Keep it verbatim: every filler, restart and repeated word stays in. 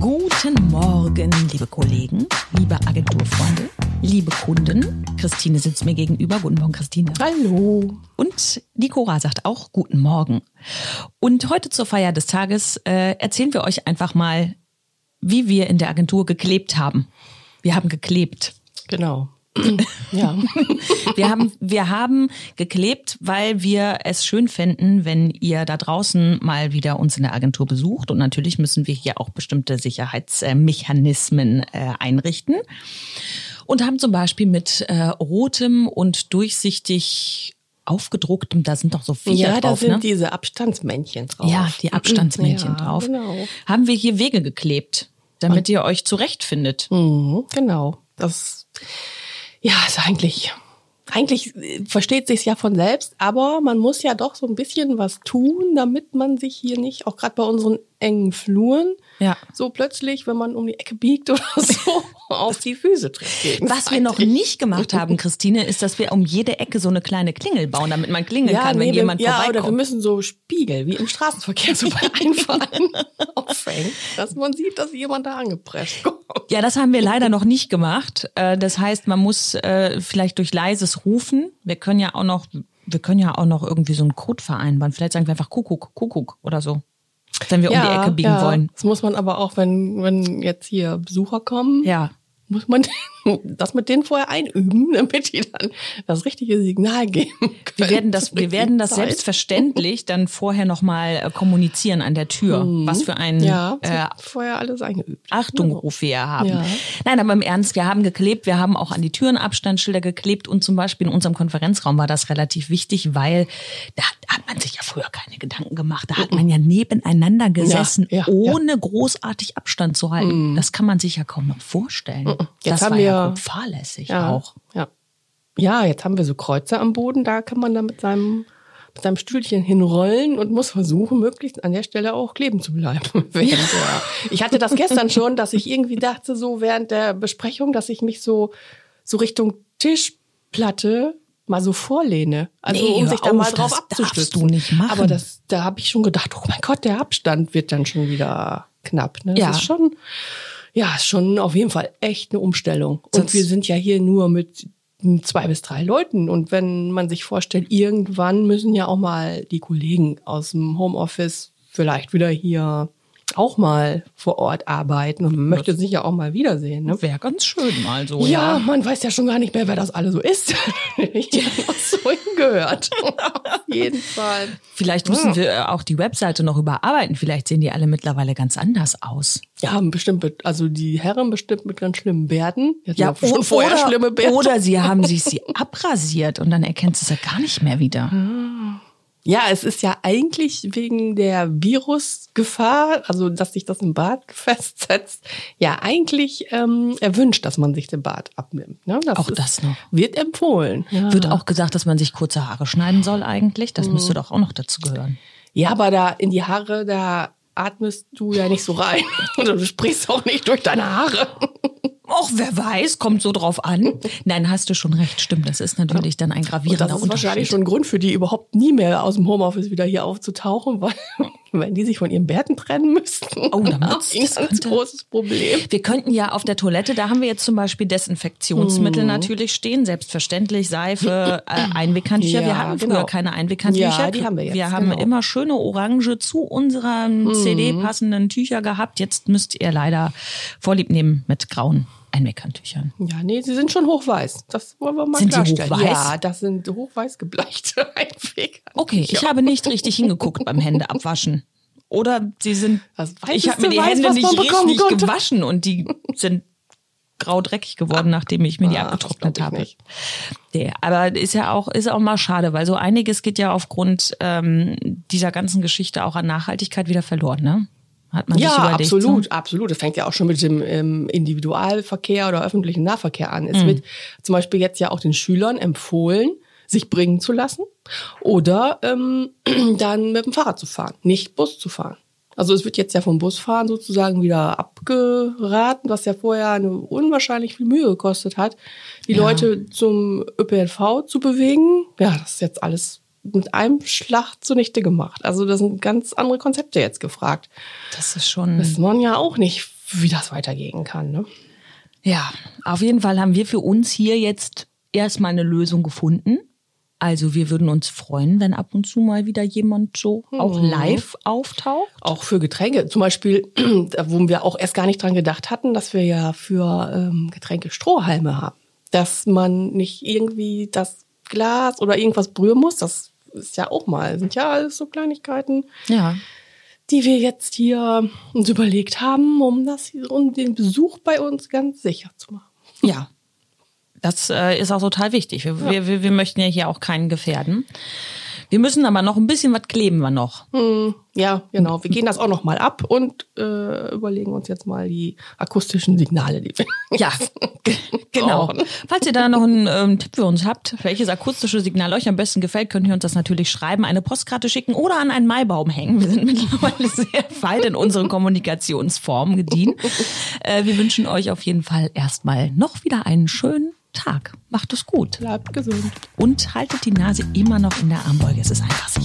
Guten Morgen, liebe Kollegen, liebe Agenturfreunde, liebe Kunden. Christine sitzt mir gegenüber. Guten Morgen, Christine. Hallo. Und die Cora sagt auch Guten Morgen. Und heute zur Feier des Tages äh, erzählen wir euch einfach mal, wie wir in der Agentur geklebt haben. Wir haben geklebt. Genau. Ja. Wir haben, wir haben geklebt, weil wir es schön fänden, wenn ihr da draußen mal wieder uns in der Agentur besucht. Und natürlich müssen wir hier auch bestimmte Sicherheitsmechanismen äh, einrichten. Und haben zum Beispiel mit äh, rotem und durchsichtig aufgedrucktem, da sind doch so viele ja, drauf. Ja, da sind ne? diese Abstandsmännchen drauf. Ja, die Abstandsmännchen ja, drauf. Genau. Haben wir hier Wege geklebt, damit und ihr euch zurechtfindet. Mhm, genau. Das Ja, ist eigentlich, eigentlich versteht sich's ja von selbst, aber man muss ja doch so ein bisschen was tun, damit man sich hier nicht, auch gerade bei unseren engen Fluren, ja. so plötzlich, wenn man um die Ecke biegt oder so, auf die Füße tritt. Was wir noch nicht gemacht haben, Christine, ist, dass wir um jede Ecke so eine kleine Klingel bauen, damit man klingeln ja, kann, nee, wenn wir, jemand ja, vorbeikommt. Ja, oder wir müssen so Spiegel, wie im Straßenverkehr, so bei Einfahren aufhängen, dass man sieht, dass jemand da angepresst kommt. Ja, das haben wir leider noch nicht gemacht. Das heißt, man muss vielleicht durch leises Rufen, wir können ja auch noch, wir können ja auch noch irgendwie so einen Code vereinbaren. Vielleicht sagen wir einfach Kuckuck, Kuckuck oder so. Wenn wir ja, um die Ecke biegen ja. wollen. Das muss man aber auch, wenn, wenn jetzt hier Besucher kommen, ja. muss man das mit denen vorher einüben, damit die dann das richtige Signal geben können. Wir werden das, wir werden das selbstverständlich dann vorher nochmal kommunizieren an der Tür, mhm. was für ein ja, äh, vorher alles eingeübt. Achtung, Ruf wir haben. Ja. Nein, aber im Ernst, wir haben geklebt, wir haben auch an die Türen Abstandsschilder geklebt und zum Beispiel in unserem Konferenzraum war das relativ wichtig, weil da hat man sich ja früher keine Gedanken gemacht. Da hat man ja nebeneinander gesessen, ja, ja, ohne ja. großartig Abstand zu halten. Mhm. Das kann man sich ja kaum noch vorstellen. Jetzt das haben war wir, ja gut fahrlässig ja, auch. Ja. ja, jetzt haben wir so Kreuze am Boden, da kann man dann mit seinem, mit seinem Stühlchen hinrollen und muss versuchen, möglichst an der Stelle auch kleben zu bleiben. Ja. Ich hatte das gestern schon, dass ich irgendwie dachte, so während der Besprechung, dass ich mich so, so Richtung Tischplatte mal so vorlehne. Also nee, um sich da mal drauf abzustützen. Das darfst du nicht machen. Aber das, da habe ich schon gedacht, oh mein Gott, der Abstand wird dann schon wieder knapp. Ne? Das ja. ist schon... Ja, ist schon auf jeden Fall echt eine Umstellung. Und Sonst wir sind ja hier nur mit zwei bis drei Leuten. Und wenn man sich vorstellt, irgendwann müssen ja auch mal die Kollegen aus dem Homeoffice vielleicht wieder hier auch mal vor Ort arbeiten und man möchte sich ja auch mal wiedersehen. Ne? Wäre ganz schön mal so. Ja, ja, man weiß ja schon gar nicht mehr, wer das alle so ist. Ich habe so hingehört. Auf jeden Fall. Vielleicht müssen ja. wir auch die Webseite noch überarbeiten. Vielleicht sehen die alle mittlerweile ganz anders aus. Ja, bestimmt. Mit, also die Herren bestimmt mit ganz schlimmen Bärten. Ja, schon oder, vorher schlimme Bärten. Oder sie haben sich sie abrasiert und dann erkennst du es ja gar nicht mehr wieder. Hm. Ja, es ist ja eigentlich wegen der Virusgefahr, also dass sich das im Bart festsetzt, ja eigentlich ähm, erwünscht, dass man sich den Bart abnimmt. Ne? Das auch ist, das noch. Wird empfohlen. Ja. Wird auch gesagt, dass man sich kurze Haare schneiden soll eigentlich. Das mhm. müsste doch auch noch dazu gehören. Ja, aber da in die Haare, da atmest du ja nicht so rein. Und du sprichst auch nicht durch deine Haare. Och, wer weiß, kommt so drauf an. Nein, hast du schon recht, stimmt. Das ist natürlich dann ein gravierender Unterschied. Das ist Unterschied. Wahrscheinlich schon ein Grund für die, überhaupt nie mehr aus dem Homeoffice wieder hier aufzutauchen, weil wenn die sich von ihren Bärten trennen müssten, oh, dann das ist ein ganz großes Problem. Wir könnten ja auf der Toilette, da haben wir jetzt zum Beispiel Desinfektionsmittel hm. natürlich stehen, selbstverständlich, Seife, äh, Einweghandtücher. Ja, wir hatten früher genau. keine Einweghandtücher. Ja, die haben wir jetzt. Wir haben genau. immer schöne Orange zu unseren hm. C D passenden Tücher gehabt. Jetzt müsst ihr leider Vorlieb nehmen mit grauen Einweghandtüchern. Ja, nee, sie sind schon hochweiß. Das wollen wir mal sind klarstellen. Sind sie hochweiß? Ja, das sind hochweiß gebleichte Einweghandtücher. Okay, ich habe nicht richtig hingeguckt beim Händeabwaschen. Oder sie sind, das ich habe mir die weiß, Hände nicht richtig konnte. gewaschen und die sind graudreckig geworden, nachdem ich mir die ah, abgetrocknet habe. Nee, aber ist ja auch, ist auch mal schade, weil so einiges geht ja aufgrund ähm, dieser ganzen Geschichte auch an Nachhaltigkeit wieder verloren, ne? Hat man ja, sich überlegt, absolut, so? absolut. Das fängt ja auch schon mit dem ähm, Individualverkehr oder öffentlichen Nahverkehr an. Es mm. wird zum Beispiel jetzt ja auch den Schülern empfohlen, sich bringen zu lassen oder ähm, dann mit dem Fahrrad zu fahren, nicht Bus zu fahren. Also es wird jetzt ja vom Busfahren sozusagen wieder abgeraten, was ja vorher eine unwahrscheinlich viel Mühe gekostet hat, die ja. Leute zum Ö P N V zu bewegen. Ja, das ist jetzt alles mit einem Schlag zunichte gemacht. Also da sind ganz andere Konzepte jetzt gefragt. Das ist schon... Das man ja auch nicht wie das weitergehen kann. Ne? Ja, auf jeden Fall haben wir für uns hier jetzt erstmal eine Lösung gefunden. Also wir würden uns freuen, wenn ab und zu mal wieder jemand so auch live auftaucht. Auch für Getränke. Zum Beispiel, wo wir auch erst gar nicht dran gedacht hatten, dass wir ja für ähm, Getränke Strohhalme haben. Dass man nicht irgendwie das Glas oder irgendwas brühen muss. Das ist ja auch mal, sind ja alles so Kleinigkeiten, ja, die wir jetzt hier uns überlegt haben, um das, um den Besuch bei uns ganz sicher zu machen. Ja. Das äh, ist auch total wichtig. Wir, ja. wir, wir möchten ja hier auch keinen gefährden. Wir müssen aber noch ein bisschen, was kleben wir noch? Hm, ja, genau. Wir gehen das auch noch mal ab und äh, überlegen uns jetzt mal die akustischen Signale, die wir ja, g- genau. brauchen. Falls ihr da noch einen ähm, Tipp für uns habt, welches akustische Signal euch am besten gefällt, könnt ihr uns das natürlich schreiben, eine Postkarte schicken oder an einen Maibaum hängen. Wir sind mittlerweile sehr weit in unseren Kommunikationsformen gediehen. Äh, wir wünschen euch auf jeden Fall erstmal noch wieder einen schönen Tag. Macht es gut. Bleibt gesund. Und haltet die Nase immer noch in der Armbeuge. Es ist einfach so.